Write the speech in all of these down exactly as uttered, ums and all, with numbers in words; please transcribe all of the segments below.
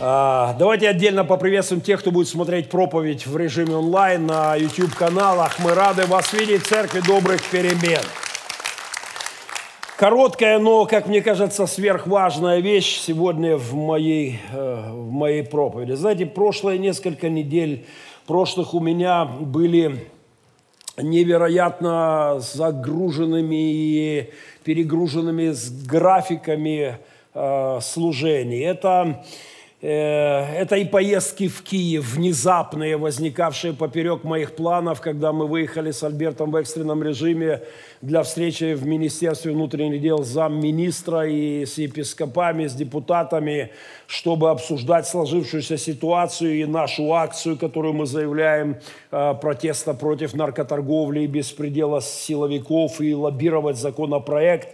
Давайте отдельно поприветствуем тех, кто будет смотреть проповедь в режиме онлайн на YouTube-каналах. Мы рады вас видеть, Церкви добрых перемен. Короткая, но, как мне кажется, сверхважная вещь сегодня в моей, в моей проповеди. Знаете, прошлые несколько недель, прошлых у меня были невероятно загруженными и перегруженными с графиками служений. Это... Это и поездки в Киев, внезапные, возникавшие поперек моих планов, когда мы выехали с Альбертом в экстренном режиме для встречи в Министерстве внутренних дел замминистра и с епископами, с депутатами, чтобы обсуждать сложившуюся ситуацию и нашу акцию, которую мы заявляем, протеста против наркоторговли и беспредела силовиков, и лоббировать законопроект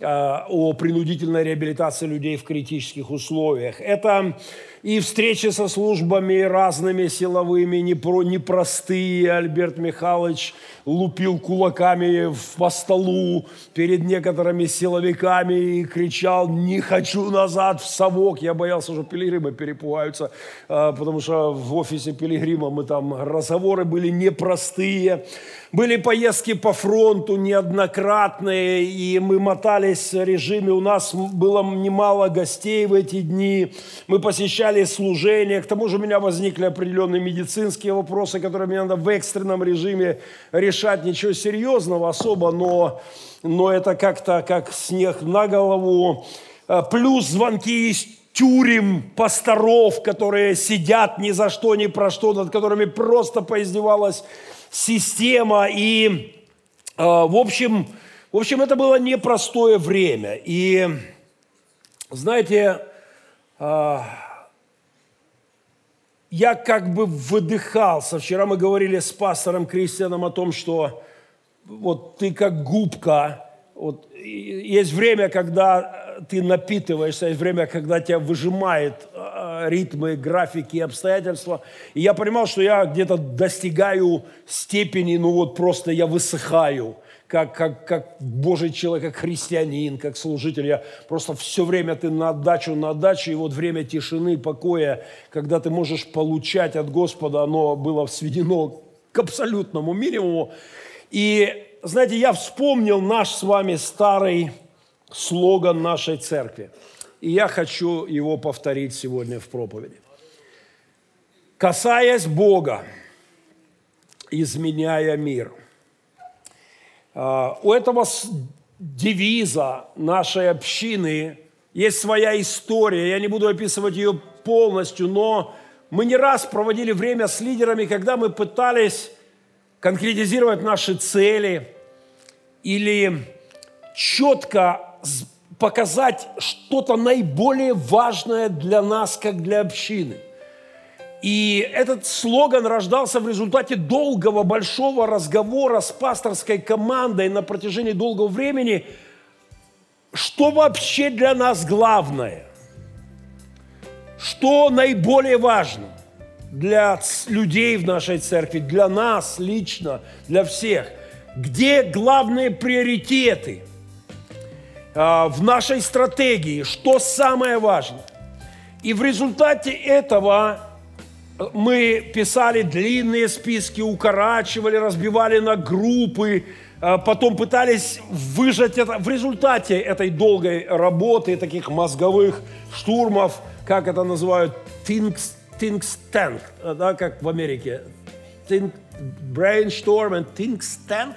о принудительной реабилитации людей в критических условиях. Это и встречи со службами разными силовыми, непростые. Альберт Михайлович лупил кулаками по столу перед некоторыми силовиками и кричал: «Не хочу назад в совок». Я боялся, что Пилигримы перепугаются, потому что в офисе Пилигрима мы там разговоры были непростые. Были поездки по фронту неоднократные, и мы мотались в режиме. У нас было немало гостей в эти дни. Мы посещали служения. К тому же у меня возникли определенные медицинские вопросы, которые мне надо в экстренном режиме решать. Ничего серьезного особо, но, но это как-то как снег на голову. Плюс звонки из тюрем, пасторов, которые сидят ни за что, ни про что, над которыми просто поиздевалась система. И, э, в общем, в общем, это было непростое время. И, знаете, э, я как бы выдыхался. Вчера мы говорили с пастором Кристианом о том, что вот ты как губка. Вот, есть время, когда ты напитываешься, есть время, когда тебя выжимает ритмы, графики и обстоятельства. И я понимал, что я где-то достигаю степени, ну вот просто я высыхаю, как, как, как Божий человек, как христианин, как служитель. Я просто все время ты на отдачу, на отдачу, и вот время тишины, покоя, когда ты можешь получать от Господа, оно было сведено к абсолютному минимуму. И, знаете, я вспомнил наш с вами старый слоган нашей церкви. И я хочу его повторить сегодня в проповеди. «Касаясь Бога, изменяя мир». У этого девиза нашей общины есть своя история. Я не буду описывать ее полностью, но мы не раз проводили время с лидерами, когда мы пытались конкретизировать наши цели или четко показать что-то наиболее важное для нас, как для общины. И этот слоган рождался в результате долгого, большого разговора с пасторской командой на протяжении долгого времени. Что вообще для нас главное? Что наиболее важно для людей в нашей церкви, для нас лично, для всех? Где главные приоритеты в нашей стратегии, что самое важное? И в результате этого мы писали длинные списки, укорачивали, разбивали на группы, потом пытались выжать это. В результате этой долгой работы, таких мозговых штурмов, как это называют, think tank, да, как в Америке, think, brainstorm and think tank,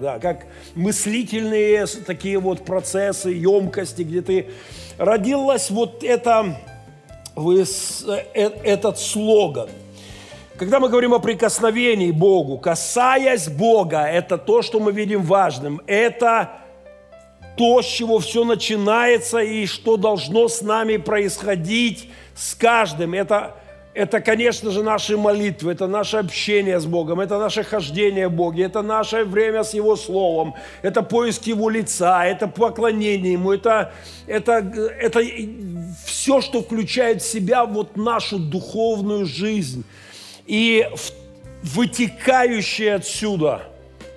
да, как мыслительные такие вот процессы, емкости, где ты родилась вот это, вы, э, этот слоган. Когда мы говорим о прикосновении Богу, касаясь Бога, это то, что мы видим важным, это то, с чего все начинается и что должно с нами происходить, с каждым. Это Это, конечно же, наши молитвы, это наше общение с Богом, это наше хождение в Боге, это наше время с Его Словом, это поиск Его лица, это поклонение Ему, это, это, это все, что включает в себя вот нашу духовную жизнь. И вытекающее отсюда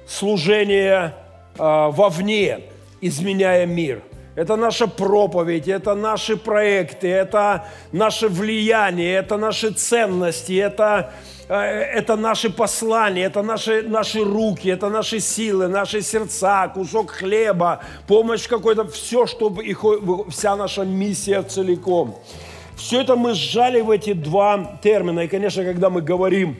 служение э, вовне, изменяя мир. это наша проповедь, это наши проекты, это наше влияние, это наши ценности, это, это наши послания, это наши, наши руки, это наши силы, наши сердца, кусок хлеба, помощь какой-то, все, что их, вся наша миссия целиком. Все это мы сжали в эти два термина. И, конечно, когда мы говорим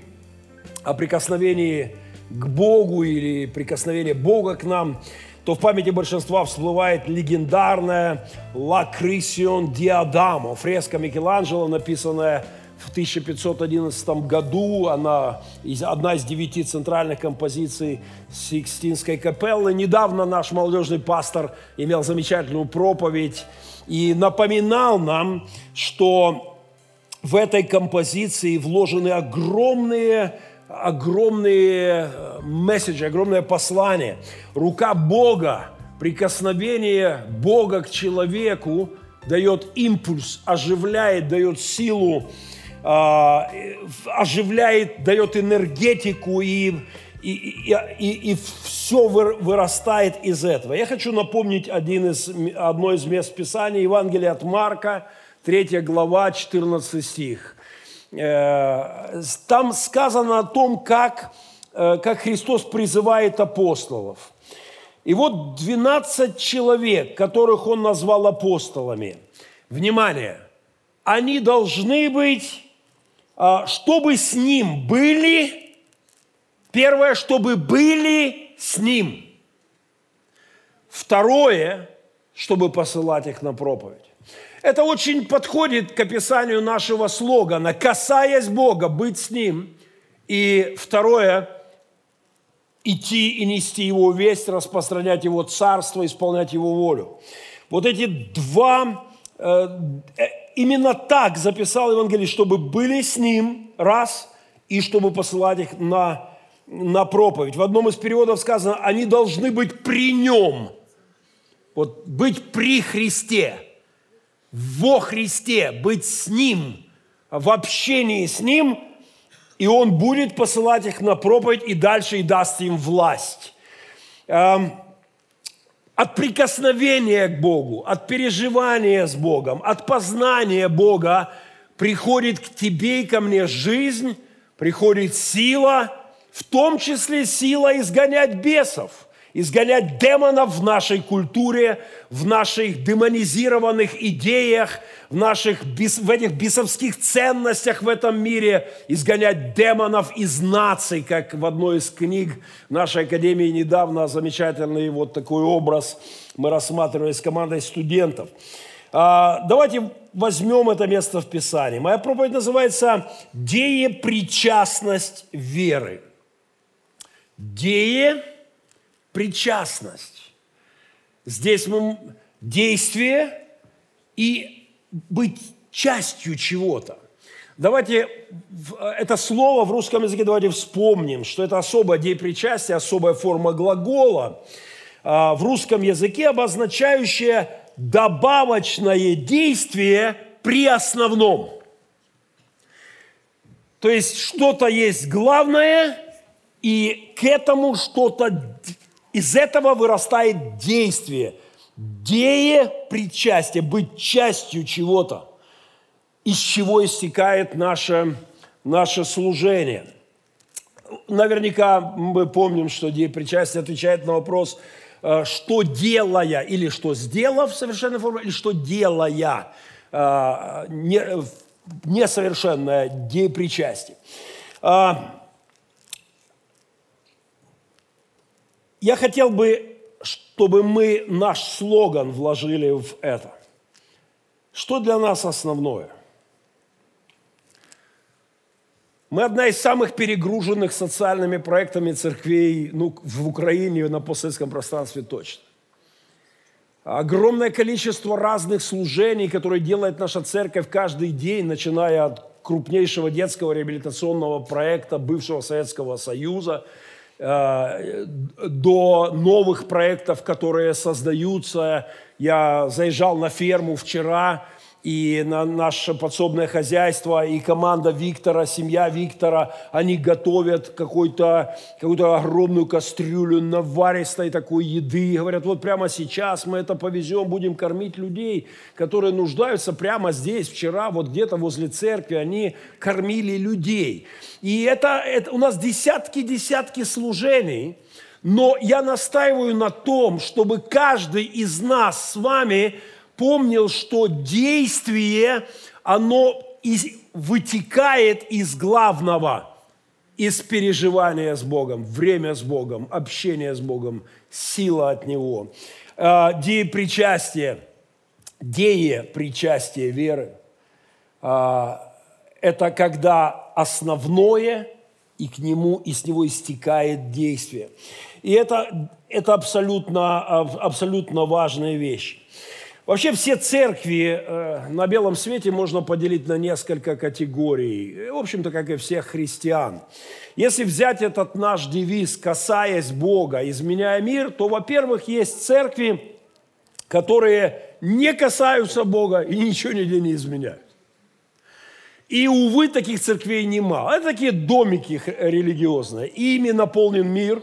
о прикосновении к Богу или прикосновении Бога к нам, то в памяти большинства всплывает легендарная «Ла Криссион Ди Адамо», фреска Микеланджело, написанная в тысяча пятьсот одиннадцатом году. Она одна из девяти центральных композиций Сикстинской капеллы. Недавно наш молодежный пастор имел замечательную проповедь и напоминал нам, что в этой композиции вложены огромные огромные месседжи, огромное послание. Рука Бога, прикосновение Бога к человеку дает импульс, оживляет, дает силу, оживляет, дает энергетику, и, и, и, и, и все вырастает из этого. Я хочу напомнить один из, одно из мест Писания, Евангелие от Марка, третья глава, четырнадцатый стих. Там сказано о том, как, как Христос призывает апостолов. И вот двенадцать человек, которых Он назвал апостолами. Внимание! Они должны быть, чтобы с Ним были, первое, чтобы были с Ним. Второе, чтобы посылать их на проповедь. Это очень подходит к описанию нашего слогана «Касаясь Бога, быть с Ним». И второе – идти и нести Его весть, распространять Его царство, исполнять Его волю. Вот эти два, э, именно так записал Евангелие, чтобы были с Ним, раз, и чтобы посылать их на, на проповедь. В одном из переводов сказано «они должны быть при Нем», вот, быть при Христе. Во Христе, быть с Ним, в общении с Ним, и Он будет посылать их на проповедь и дальше и даст им власть. От прикосновения к Богу, от переживания с Богом, от познания Бога приходит к тебе и ко мне жизнь, приходит сила, в том числе сила изгонять бесов. Изгонять демонов в нашей культуре, в наших демонизированных идеях, в, наших, в этих бесовских ценностях в этом мире. Изгонять демонов из наций, как в одной из книг нашей академии недавно, замечательный вот такой образ мы рассматривали с командой студентов. Давайте возьмем это место в Писании. Моя проповедь называется «Деепричастность веры». Деепричастность. Причастность. Здесь мы действие и быть частью чего-то. Давайте это слово в русском языке давайте вспомним, что это особое деепричастие, особая форма глагола в русском языке, обозначающая добавочное действие при основном. То есть что-то есть главное, и к этому что-то из этого вырастает действие, деепричастие, быть частью чего-то, из чего истекает наше, наше служение. Наверняка мы помним, что деепричастие отвечает на вопрос, что делая, или что сделав в совершенной форме, или что делая несовершенное деепричастие. Я хотел бы, чтобы мы наш слоган вложили в это. Что для нас основное? Мы одна из самых перегруженных социальными проектами церквей, ну, в Украине, на постсоветском пространстве точно. Огромное количество разных служений, которые делает наша церковь каждый день, начиная от крупнейшего детского реабилитационного проекта бывшего Советского Союза, до новых проектов, которые создаются. Я заезжал на ферму вчера и на наше подсобное хозяйство, и команда Виктора, семья Виктора, они готовят какую-то огромную кастрюлю наваристой такой еды. И говорят, вот прямо сейчас мы это повезем, будем кормить людей, которые нуждаются прямо здесь. Вчера вот где-то возле церкви они кормили людей. И это, это у нас десятки-десятки служений. Но я настаиваю на том, чтобы каждый из нас с вами помнил, что действие, оно из, вытекает из главного, из переживания с Богом, время с Богом, общение с Богом, сила от Него. Деепричастие, деепричастие веры – это когда основное, и к нему, и с него истекает действие. И это, это абсолютно, абсолютно важная вещь. Вообще все церкви э, на белом свете можно поделить на несколько категорий. В общем-то, как и всех христиан. Если взять этот наш девиз «касаясь Бога, изменяя мир», то, во-первых, есть церкви, которые не касаются Бога и ничего нигде не изменяют. И, увы, таких церквей немало. Это такие домики религиозные. Ими наполнен мир.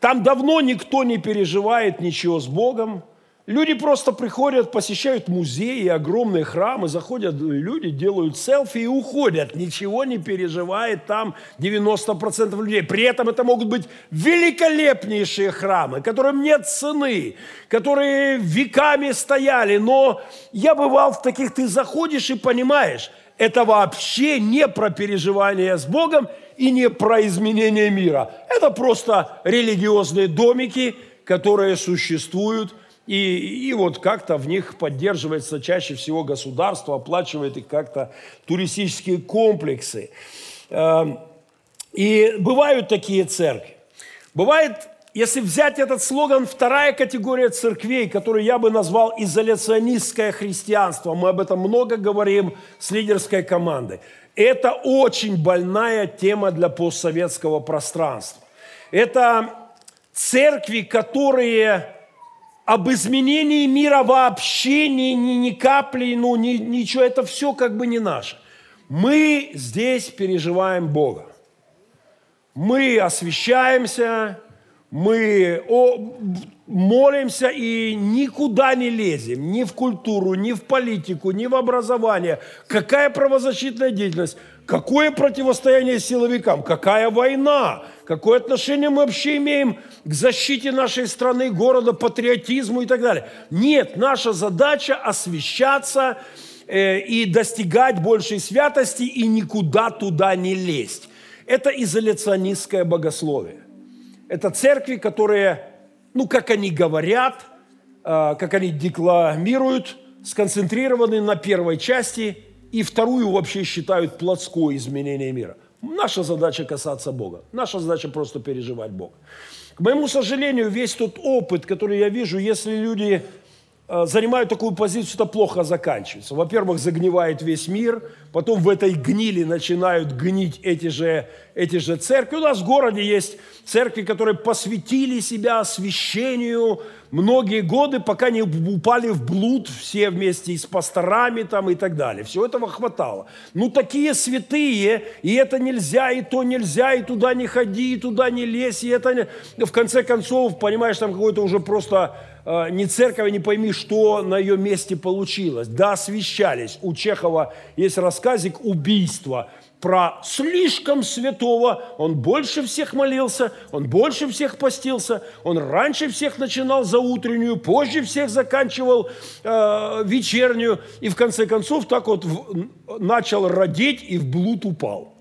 Там давно никто не переживает ничего с Богом. Люди просто приходят, посещают музеи, огромные храмы, заходят люди, делают селфи и уходят. Ничего не переживает там девяносто процентов людей. При этом это могут быть великолепнейшие храмы, которым нет цены, которые веками стояли. Но я бывал в таких, ты заходишь и понимаешь, это вообще не про переживание с Богом и не про изменение мира. Это просто религиозные домики, которые существуют. И, и вот как-то в них поддерживается чаще всего государство, оплачивает их как-то туристические комплексы. И бывают такие церкви. Бывает, если взять этот слоган, вторая категория церквей, которую я бы назвал изоляционистское христианство. Мы об этом много говорим с лидерской командой. Это очень больная тема для постсоветского пространства. Это церкви, которые... Об изменении мира вообще ни, ни, ни капли, ну, ни, ничего, это все как бы не наше. Мы здесь переживаем Бога. Мы освящаемся, мы молимся и никуда не лезем, ни в культуру, ни в политику, ни в образование. Какая правозащитная деятельность? Какое противостояние силовикам? Какая война? Какое отношение мы вообще имеем к защите нашей страны, города, патриотизму и так далее? Нет, наша задача освещаться э, и достигать большей святости и никуда туда не лезть. Это изоляционистское богословие. Это церкви, которые, ну, как они говорят, э, как они декламируют, сконцентрированы на первой части и вторую вообще считают плотское изменение мира. Наша задача касаться Бога. Наша задача просто переживать Бога. К моему сожалению, весь тот опыт, который я вижу, если люди занимают такую позицию, это плохо заканчивается. Во-первых, загнивает весь мир, потом в этой гнили начинают гнить эти же, эти же церкви. У нас в городе есть церкви, которые посвятили себя освящению многие годы, пока не упали в блуд все вместе с пасторами там, и так далее. Всего этого хватало. Ну, такие святые, и это нельзя, и то нельзя, и туда не ходи, и туда не лезь, и это не... В конце концов, понимаешь, там какой-то уже просто... Не церковь, не пойми, что на ее месте получилось. Да, освящались. У Чехова есть рассказик «Убийство» про слишком святого. Он больше всех молился, он больше всех постился, он раньше всех начинал за утреннюю, позже всех заканчивал э, вечернюю. И в конце концов так вот в, начал родить и в блуд упал.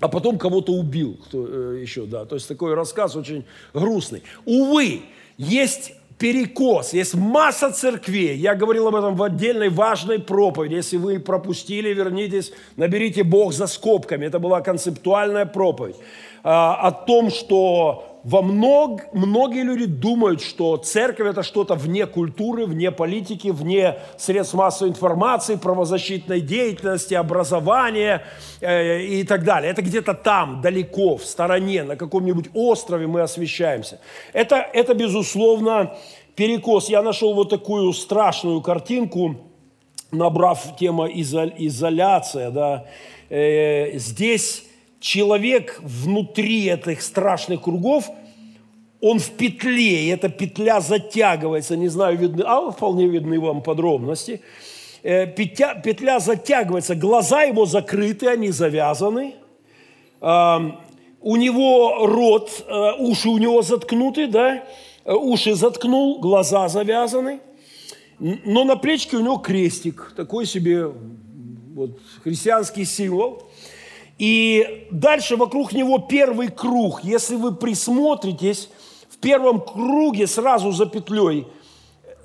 А потом кого-то убил. Кто, э, еще, да. То есть такой рассказ очень грустный. Увы, есть... Перекос. Есть масса церквей. Я говорил об этом в отдельной важной проповеди. Если вы пропустили, вернитесь, наберите «Бог за скобками». Это была концептуальная проповедь о том, что во мног... многие люди думают, что церковь – это что-то вне культуры, вне политики, вне средств массовой информации, правозащитной деятельности, образования и так далее. Это где-то там, далеко, в стороне, на каком-нибудь острове мы освещаемся. Это, это, безусловно, перекос. Я нашел вот такую страшную картинку. набрав тему изоляция, да, э, здесь человек внутри этих страшных кругов, он в петле, и эта петля затягивается, не знаю, видны, а вполне видны вам подробности, э, петля, петля затягивается, глаза его закрыты, они завязаны, э, у него рот, э, уши у него заткнуты, да, э, уши заткнул, глаза завязаны, но на плечке у него крестик, такой себе вот, христианский символ. И дальше вокруг него первый круг. Если вы присмотритесь, в первом круге сразу за петлей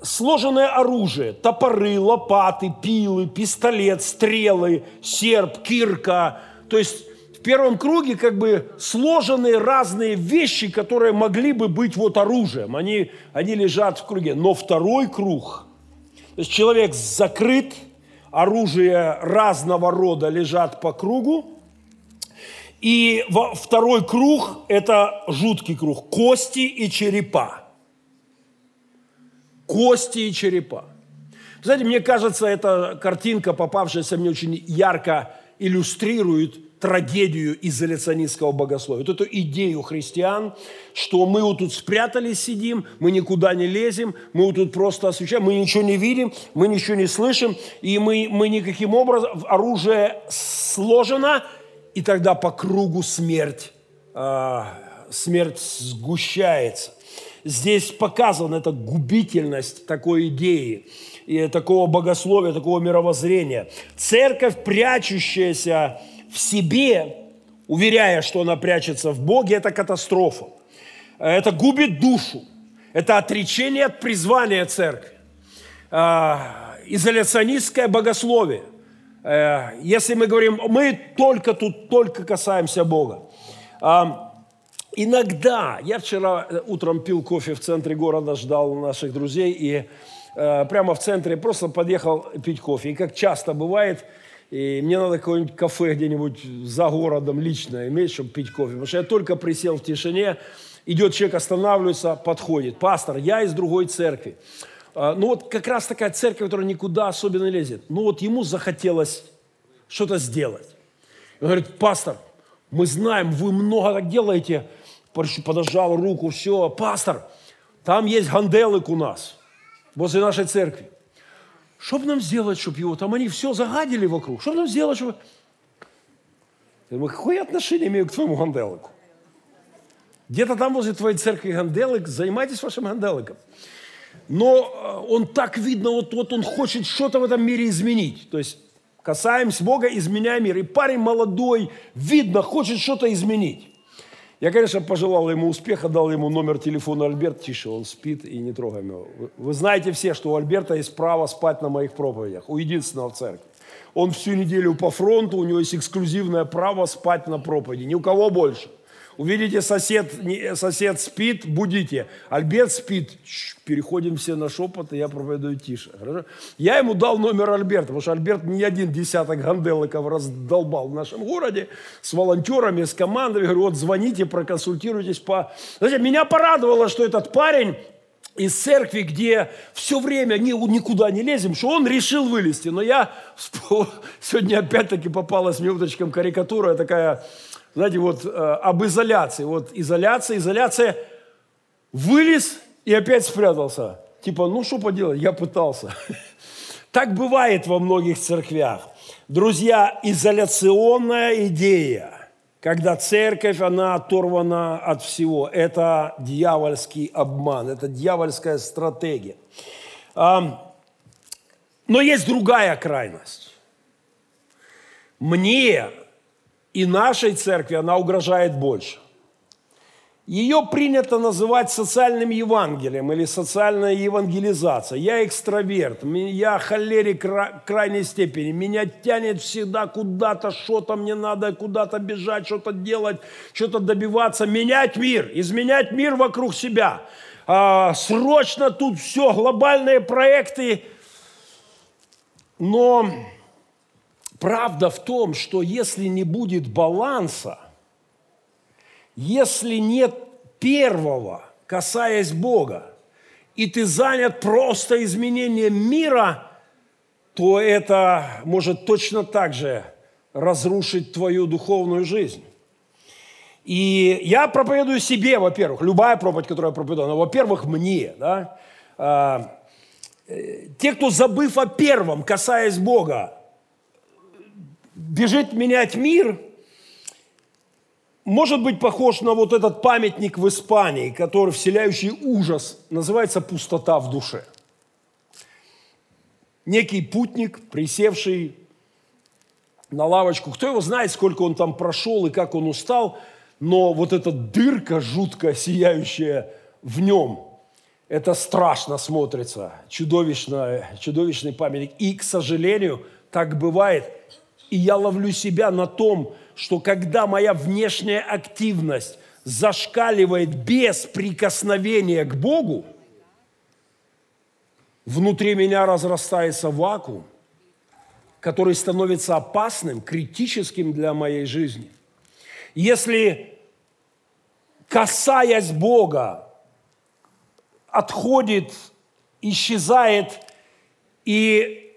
сложенное оружие. Топоры, лопаты, пилы, пистолет, стрелы, серп, кирка. То есть в первом круге как бы сложены разные вещи, которые могли бы быть вот оружием. Они, они лежат в круге. Но второй круг... То есть человек закрыт, оружие разного рода лежат по кругу. И второй круг – это жуткий круг – кости и черепа. Кости и черепа. Знаете, мне кажется, эта картинка, попавшаяся мне, очень ярко иллюстрирует трагедию изоляционистского богословия. Вот эту идею христиан, что мы вот тут спрятались, сидим, мы никуда не лезем, мы вот тут просто освещаем, мы ничего не видим, мы ничего не слышим, и мы, мы никаким образом, оружие сложено, и тогда по кругу смерть, э, смерть сгущается. Здесь показана эта губительность такой идеи, и такого богословия, такого мировоззрения. Церковь, прячущаяся в себе, уверяя, что она прячется в Боге, это катастрофа. Это губит душу. Это отречение от призвания церкви. Изоляционистское богословие. Если мы говорим, мы только тут, только касаемся Бога. Иногда, я вчера утром пил кофе в центре города, ждал наших друзей, и прямо в центре просто подъехал пить кофе. И как часто бывает, и мне надо какое-нибудь кафе где-нибудь за городом лично иметь, чтобы пить кофе. Потому что я только присел в тишине, идет человек, останавливается, подходит. Пастор, я из другой церкви. Ну вот как раз такая церковь, которая никуда особенно лезет. Ну вот ему захотелось что-то сделать. Он говорит, пастор, мы знаем, вы много так делаете. Подожал руку, все. Пастор, там есть ганделык у нас, возле нашей церкви. Что бы нам сделать, чтобы его... Там они все загадили вокруг. Что бы нам сделать, чтобы... Я думаю, какое отношение имею к твоему ганделыку? Где-то там возле твоей церкви ганделык, занимайтесь вашим ганделыком. Но он так видно, вот, вот он хочет что-то в этом мире изменить. То есть касаемся Бога, изменяем мир. И парень молодой, видно, хочет что-то изменить. Я, конечно, пожелал ему успеха, дал ему номер телефона Альберта. Тише, он спит, и не трогай его. Вы знаете все, что у Альберта есть право спать на моих проповедях. У единственного в церкви. Он всю неделю по фронту, у него есть эксклюзивное право спать на проповеди. Ни у кого больше. Увидите, сосед, сосед спит, будите. Альберт спит. Ш, переходим все на шепот, и я проповедую тише. Хорошо? Я ему дал номер Альберта, потому что Альберт не один десяток ганделыков раздолбал в нашем городе с волонтерами, с командой. Я говорю, вот звоните, проконсультируйтесь. По... Знаете, меня порадовало, что этот парень из церкви, где все время никуда не лезем, что он решил вылезти. Но я сегодня опять-таки попалась мне уточком карикатура такая... Знаете, вот э, об изоляции. Вот изоляция, изоляция. Вылез и опять спрятался. Типа, ну что поделать, я пытался. Так бывает во многих церквях. Друзья, изоляционная идея, когда церковь, она оторвана от всего. Это дьявольский обман, это дьявольская стратегия. А, но есть другая крайность. Мне... И нашей церкви она угрожает больше. Ее принято называть социальным евангелием или социальная евангелизация. Я экстраверт, я холерик крайней степени, меня тянет всегда куда-то, что-то мне надо, куда-то бежать, что-то делать, что-то добиваться, менять мир, изменять мир вокруг себя. А, срочно тут все, глобальные проекты, но... Правда в том, что если не будет баланса, если нет первого, касаясь Бога, и ты занят просто изменением мира, то это может точно так же разрушить твою духовную жизнь. И я проповедую себе, во-первых, любая проповедь, которую я проповедую, но, во-первых, мне, да, а, те, кто, забыв о первом, касаясь Бога, бежит менять мир, может быть похож на вот этот памятник в Испании, который, вселяющий ужас, называется «Пустота в душе». Некий путник, присевший на лавочку, кто его знает, сколько он там прошел и как он устал, но вот эта дырка жутко сияющая в нем, это страшно смотрится, чудовищно, чудовищный памятник. И, к сожалению, так бывает. И я ловлю себя на том, что когда моя внешняя активность зашкаливает без прикосновения к Богу, внутри меня разрастается вакуум, который становится опасным, критическим для моей жизни. Если, касаясь Бога, отходит, исчезает, и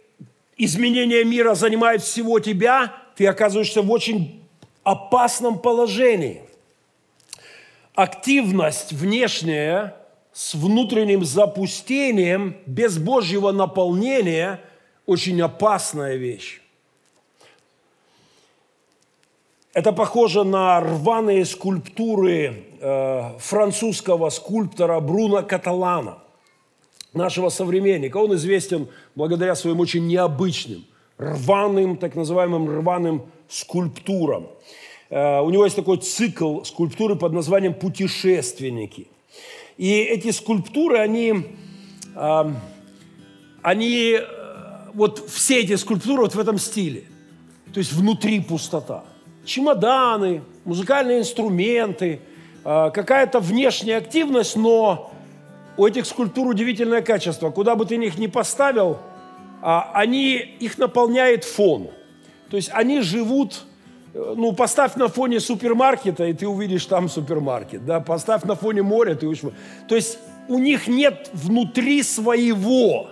изменение мира занимает всего тебя, ты оказываешься в очень опасном положении. Активность внешняя с внутренним запустением, без Божьего наполнения, очень опасная вещь. Это похоже на рваные скульптуры э, французского скульптора Бруна Каталана, нашего современника. Он известен благодаря своим очень необычным, рваным, так называемым рваным скульптурам. Э, у него есть такой цикл скульптуры под названием «Путешественники». И эти скульптуры, они, э, они вот все эти скульптуры вот в этом стиле. То есть внутри пустота. Чемоданы, музыкальные инструменты, э, какая-то внешняя активность, но у этих скульптур удивительное качество. Куда бы ты их ни поставил, э, они, их наполняет фон. То есть они живут... Ну, поставь на фоне супермаркета, и ты увидишь там супермаркет. Да? Поставь на фоне моря, ты увидишь... То есть у них нет внутри своего.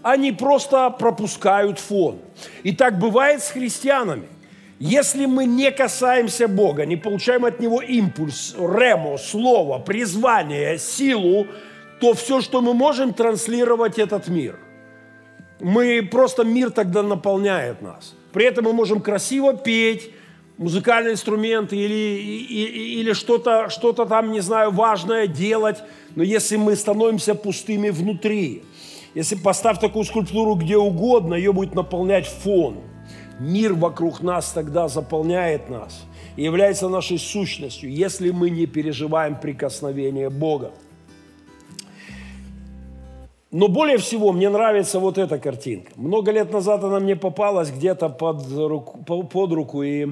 Они просто пропускают фон. И так бывает с христианами. Если мы не касаемся Бога, не получаем от Него импульс, ремо, слово, призвание, силу, то все, что мы можем, транслировать этот мир. Мы просто... Мир тогда наполняет нас. При этом мы можем красиво петь, музыкальный инструмент или, или, или что-то, что-то там, не знаю, важное делать. Но если мы становимся пустыми внутри, если поставь такую скульптуру где угодно, ее будет наполнять фон. Мир вокруг нас тогда заполняет нас и является нашей сущностью, если мы не переживаем прикосновение Бога. Но более всего мне нравится вот эта картинка. Много лет назад она мне попалась где-то под руку, под руку, и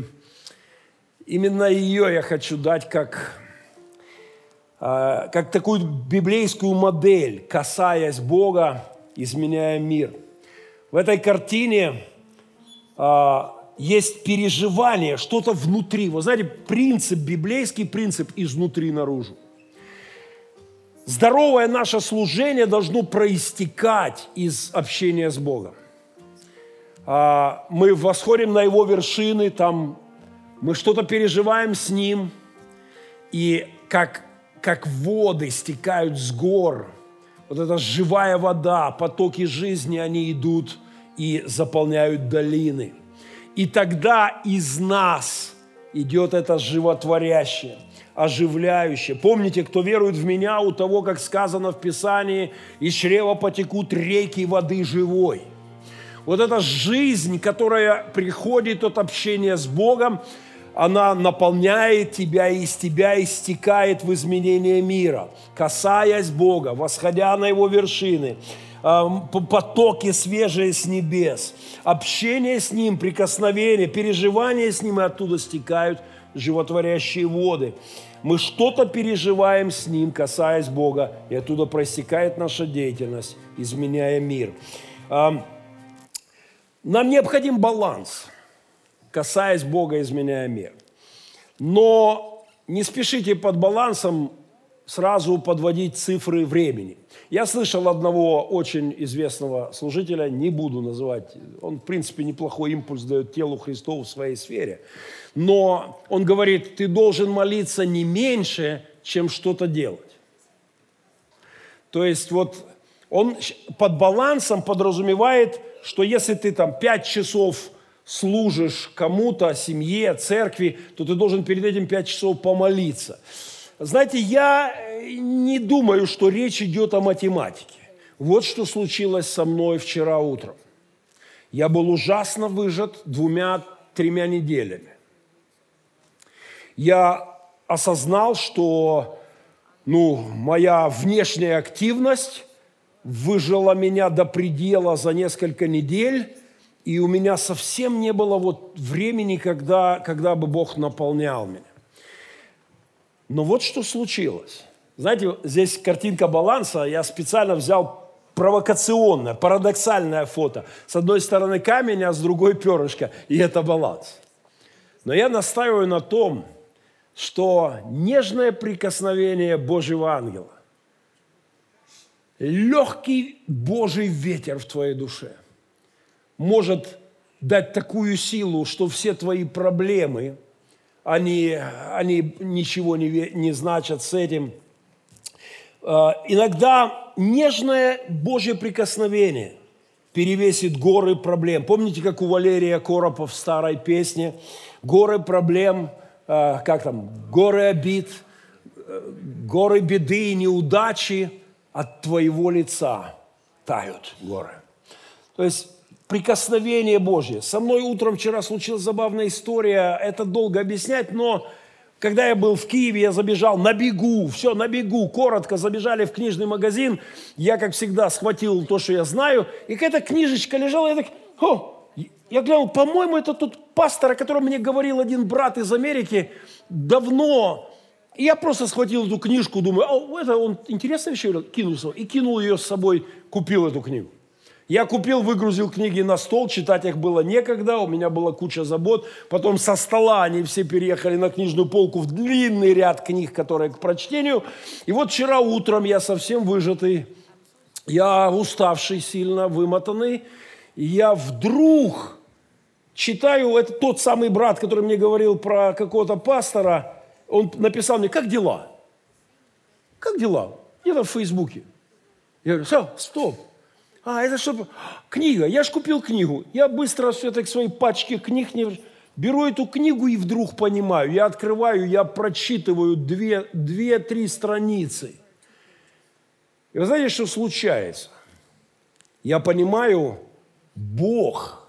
именно ее я хочу дать как, как такую библейскую модель, касаясь Бога, изменяя мир. В этой картине есть переживание, что-то внутри. Вы знаете, принцип, библейский принцип изнутри наружу. Здоровое наше служение должно проистекать из общения с Богом. Мы восходим на Его вершины, там мы что-то переживаем с Ним, и как, как воды стекают с гор, вот эта живая вода, потоки жизни, они идут и заполняют долины. И тогда из нас идет это животворящее, оживляюще. Помните, кто верует в меня, у того, как сказано в Писании, из чрева потекут реки воды живой. Вот эта жизнь, которая приходит от общения с Богом, она наполняет тебя, и из тебя истекает в изменение мира, касаясь Бога, восходя на Его вершины, потоки свежие с небес, общение с Ним, прикосновение, переживание с Ним, и оттуда стекают животворящие воды. Мы что-то переживаем с Ним, касаясь Бога, и оттуда проистекает наша деятельность, изменяя мир. Нам необходим баланс, касаясь Бога, изменяя мир. Но не спешите под балансом сразу подводить цифры времени. Я слышал одного очень известного служителя, не буду называть, он, в принципе, неплохой импульс дает телу Христову в своей сфере, но он говорит, ты должен молиться не меньше, чем что-то делать. То есть вот он под балансом подразумевает, что если ты там пять часов служишь кому-то, семье, церкви, то ты должен перед этим пять часов помолиться. Знаете, я не думаю, что речь идет о математике. Вот что случилось со мной вчера утром. Я был ужасно выжат двумя-тремя неделями. Я осознал, что, ну, моя внешняя активность выжила меня до предела за несколько недель, и у меня совсем не было вот времени, когда, когда бы Бог наполнял меня. Но вот что случилось. Знаете, здесь картинка баланса. Я специально взял провокационное, парадоксальное фото. С одной стороны камень, а с другой перышко. И это баланс. Но я настаиваю на том, что нежное прикосновение Божьего ангела, легкий Божий ветер в твоей душе может дать такую силу, что все твои проблемы... Они, они ничего не, не значат с этим. Э, иногда нежное Божье прикосновение перевесит горы проблем. Помните, как у Валерия Коропова в старой песне? Горы проблем, э, как там, горы обид, э, горы беды и неудачи от твоего лица тают горы. То есть... Прикосновение Божье. Со мной утром вчера случилась забавная история, это долго объяснять, но когда я был в Киеве, я забежал на бегу, все, на бегу, коротко забежали в книжный магазин, я, как всегда, схватил то, что я знаю, и какая-то книжечка лежала, я так, о, я глянул, по-моему, это тот пастор, о котором мне говорил один брат из Америки давно, и я просто схватил эту книжку, думаю, о, это он интересно еще кинулся, и кинул ее с собой, купил эту книгу. Я купил, выгрузил книги на стол, читать их было некогда, у меня была куча забот. Потом со стола они все переехали на книжную полку в длинный ряд книг, которые к прочтению. И вот вчера утром я совсем выжатый, я уставший сильно, вымотанный. И я вдруг читаю, это тот самый брат, который мне говорил про какого-то пастора, он написал мне, как дела? Как дела? Где-то в Фейсбуке. Я говорю, все, стоп. А, это что? Книга. Я ж купил книгу. Я быстро все-таки свои пачки книг не... Беру эту книгу и вдруг понимаю. Я открываю, я прочитываю две-три страницы. И вы знаете, что случается? Я понимаю, Бог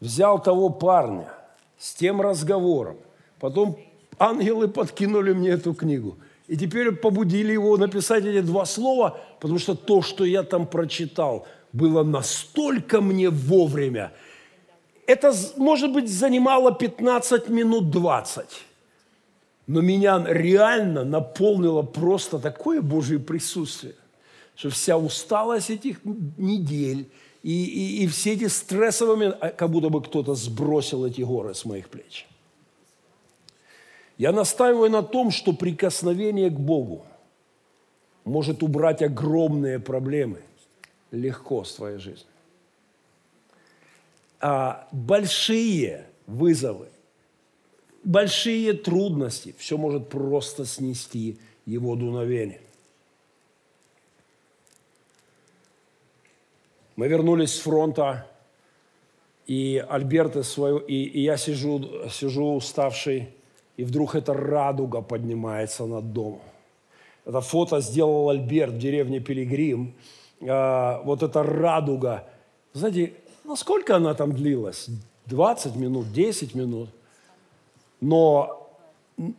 взял того парня с тем разговором. Потом ангелы подкинули мне эту книгу. И теперь побудили его написать эти два слова, потому что то, что я там прочитал, было настолько мне вовремя. Это, может быть, занимало пятнадцать минут двадцать. Но меня реально наполнило просто такое Божье присутствие, что вся усталость этих недель и, и, и все эти стрессовые моменты, как будто бы кто-то сбросил эти горы с моих плеч. Я настаиваю на том, что прикосновение к Богу может убрать огромные проблемы легко с твоей жизни. А большие вызовы, большие трудности, все может просто снести его дуновение. Мы вернулись с фронта, и Альберт из своего, и, и я сижу, сижу уставший. И вдруг эта радуга поднимается над домом. Это фото сделал Альберт в деревне Пилигрим. А, вот эта радуга. Знаете, насколько она там длилась? двадцать минут, десять минут. Но,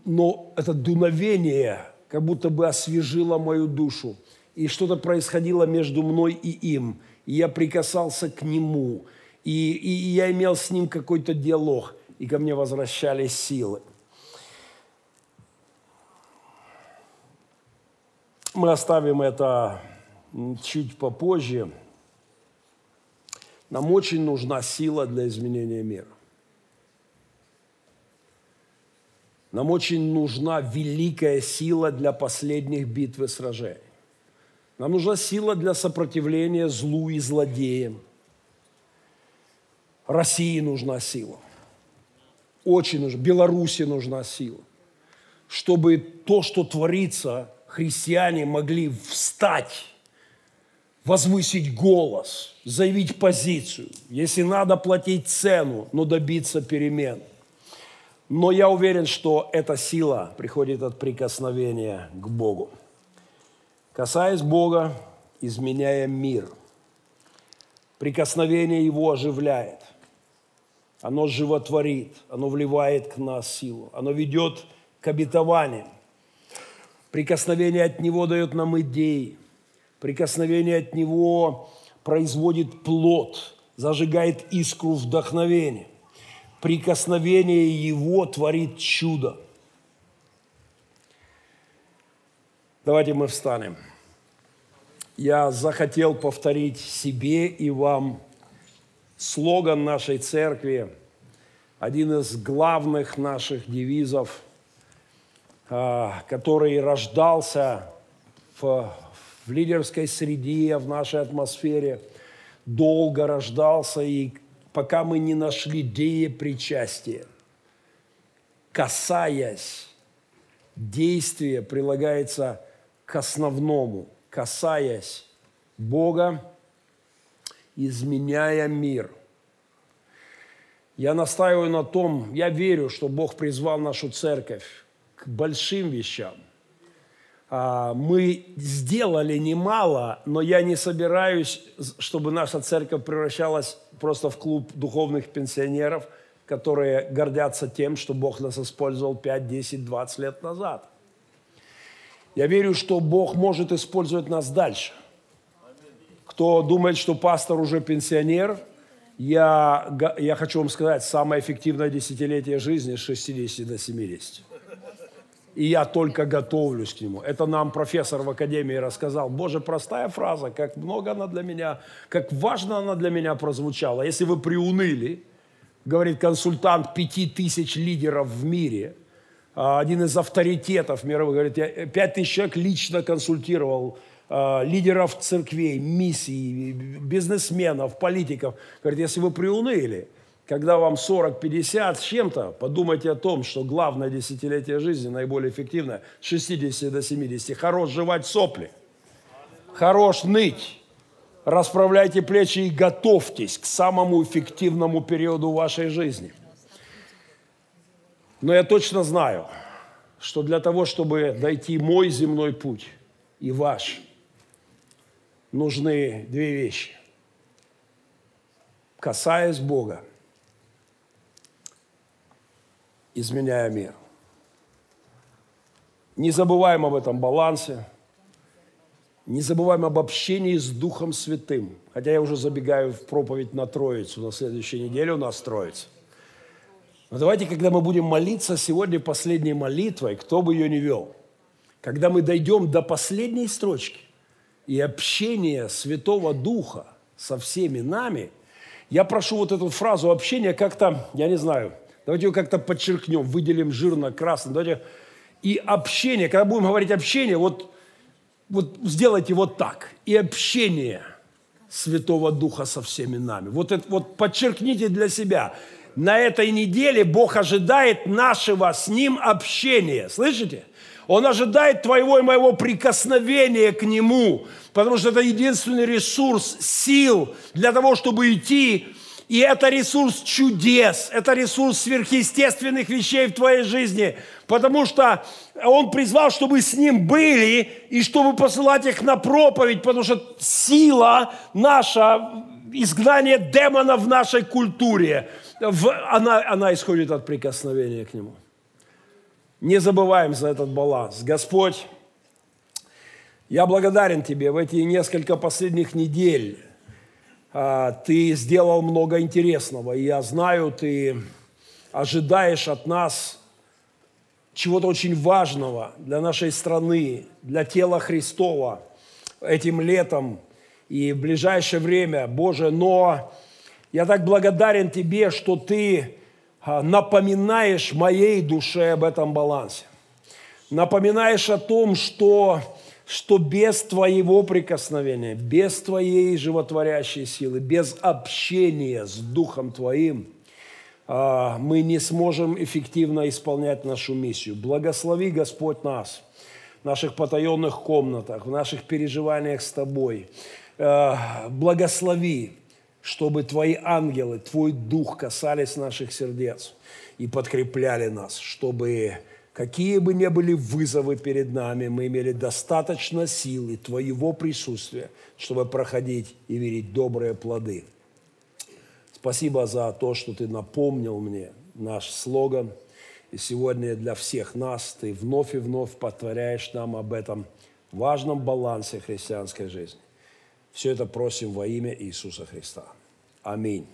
но это дуновение как будто бы освежило мою душу. И что-то происходило между мной и им. И я прикасался к нему. И, и, и я имел с ним какой-то диалог. И ко мне возвращались силы. Мы оставим это чуть попозже. Нам очень нужна сила для изменения мира. Нам очень нужна великая сила для последних битв и сражений. Нам нужна сила для сопротивления злу и злодеям. России нужна сила. Очень нужна. Беларуси нужна сила. Чтобы то, что творится, христиане могли встать, возвысить голос, заявить позицию. Если надо, платить цену, но добиться перемен. Но я уверен, что эта сила приходит от прикосновения к Богу. Касаясь Бога, изменяя мир. Прикосновение Его оживляет. Оно животворит, оно вливает к нас силу, оно ведет к обетованиям. Прикосновение от Него дает нам идеи. Прикосновение от Него производит плод, зажигает искру вдохновения. Прикосновение Его творит чудо. Давайте мы встанем. Я захотел повторить себе и вам слоган нашей церкви, один из главных наших девизов, который рождался в, в лидерской среде, в нашей атмосфере, долго рождался, и пока мы не нашли деепричастие, касаясь, действие прилагается к основному, касаясь Бога, изменяя мир. Я настаиваю на том, я верю, что Бог призвал нашу церковь к большим вещам. Мы сделали немало, но я не собираюсь, чтобы наша церковь превращалась просто в клуб духовных пенсионеров, которые гордятся тем, что Бог нас использовал пять, десять, двадцать лет назад. Я верю, что Бог может использовать нас дальше. Кто думает, что пастор уже пенсионер, я, я хочу вам сказать, самое эффективное десятилетие жизни с шестидесяти до семидесяти. И я только готовлюсь к нему. Это нам профессор в академии рассказал. Боже, простая фраза, как много она для меня, как важно она для меня прозвучала. Если вы приуныли, говорит консультант пяти тысяч лидеров в мире, один из авторитетов мировых, говорит, я пять тысяч человек лично консультировал лидеров церквей, миссий, бизнесменов, политиков. Говорит, если вы приуныли, когда вам сорок-пятьдесят с чем-то, подумайте о том, что главное десятилетие жизни, наиболее эффективное, с шестидесяти до семидесяти. Хорош жевать сопли, хорош ныть. Расправляйте плечи и готовьтесь к самому эффективному периоду вашей жизни. Но я точно знаю, что для того, чтобы дойти мой земной путь и ваш, нужны две вещи. Касаясь Бога, изменяя мир. Не забываем об этом балансе. Не забываем об общении с Духом Святым. Хотя я уже забегаю в проповедь на Троицу. На следующей неделе у нас Троица. Но давайте, когда мы будем молиться сегодня последней молитвой, кто бы ее ни вел, когда мы дойдем до последней строчки и общения Святого Духа со всеми нами, я прошу вот эту фразу общения как-то, я не знаю, давайте ее как-то подчеркнем, выделим жирно, красным. Давайте. И общение, когда будем говорить общение, вот Вот сделайте вот так. И общение Святого Духа со всеми нами. Вот, это, вот подчеркните для себя. На этой неделе Бог ожидает нашего с Ним общения. Слышите? Он ожидает твоего и моего прикосновения к Нему. Потому что это единственный ресурс сил для того, чтобы идти. И это ресурс чудес, это ресурс сверхъестественных вещей в твоей жизни, потому что Он призвал, чтобы с Ним были, и чтобы посылать их на проповедь, потому что сила наша, изгнание демона в нашей культуре, она, она исходит от прикосновения к Нему. Не забываем за этот баланс. Господь, я благодарен Тебе в эти несколько последних недель. Ты сделал много интересного, и я знаю, ты ожидаешь от нас чего-то очень важного для нашей страны, для тела Христова этим летом и в ближайшее время, Боже, но я так благодарен Тебе, что Ты напоминаешь моей душе об этом балансе. Напоминаешь о том, что, что без твоего прикосновения, без твоей животворящей силы, без общения с Духом Твоим мы не сможем эффективно исполнять нашу миссию. Благослови, Господь, нас в наших потаенных комнатах, в наших переживаниях с Тобой. Благослови, чтобы Твои ангелы, Твой Дух касались наших сердец и подкрепляли нас, чтобы какие бы ни были вызовы перед нами, мы имели достаточно силы Твоего присутствия, чтобы проходить и верить добрые плоды. Спасибо за то, что ты напомнил мне наш слоган. И сегодня для всех нас ты вновь и вновь повторяешь нам об этом важном балансе христианской жизни. Все это просим во имя Иисуса Христа. Аминь.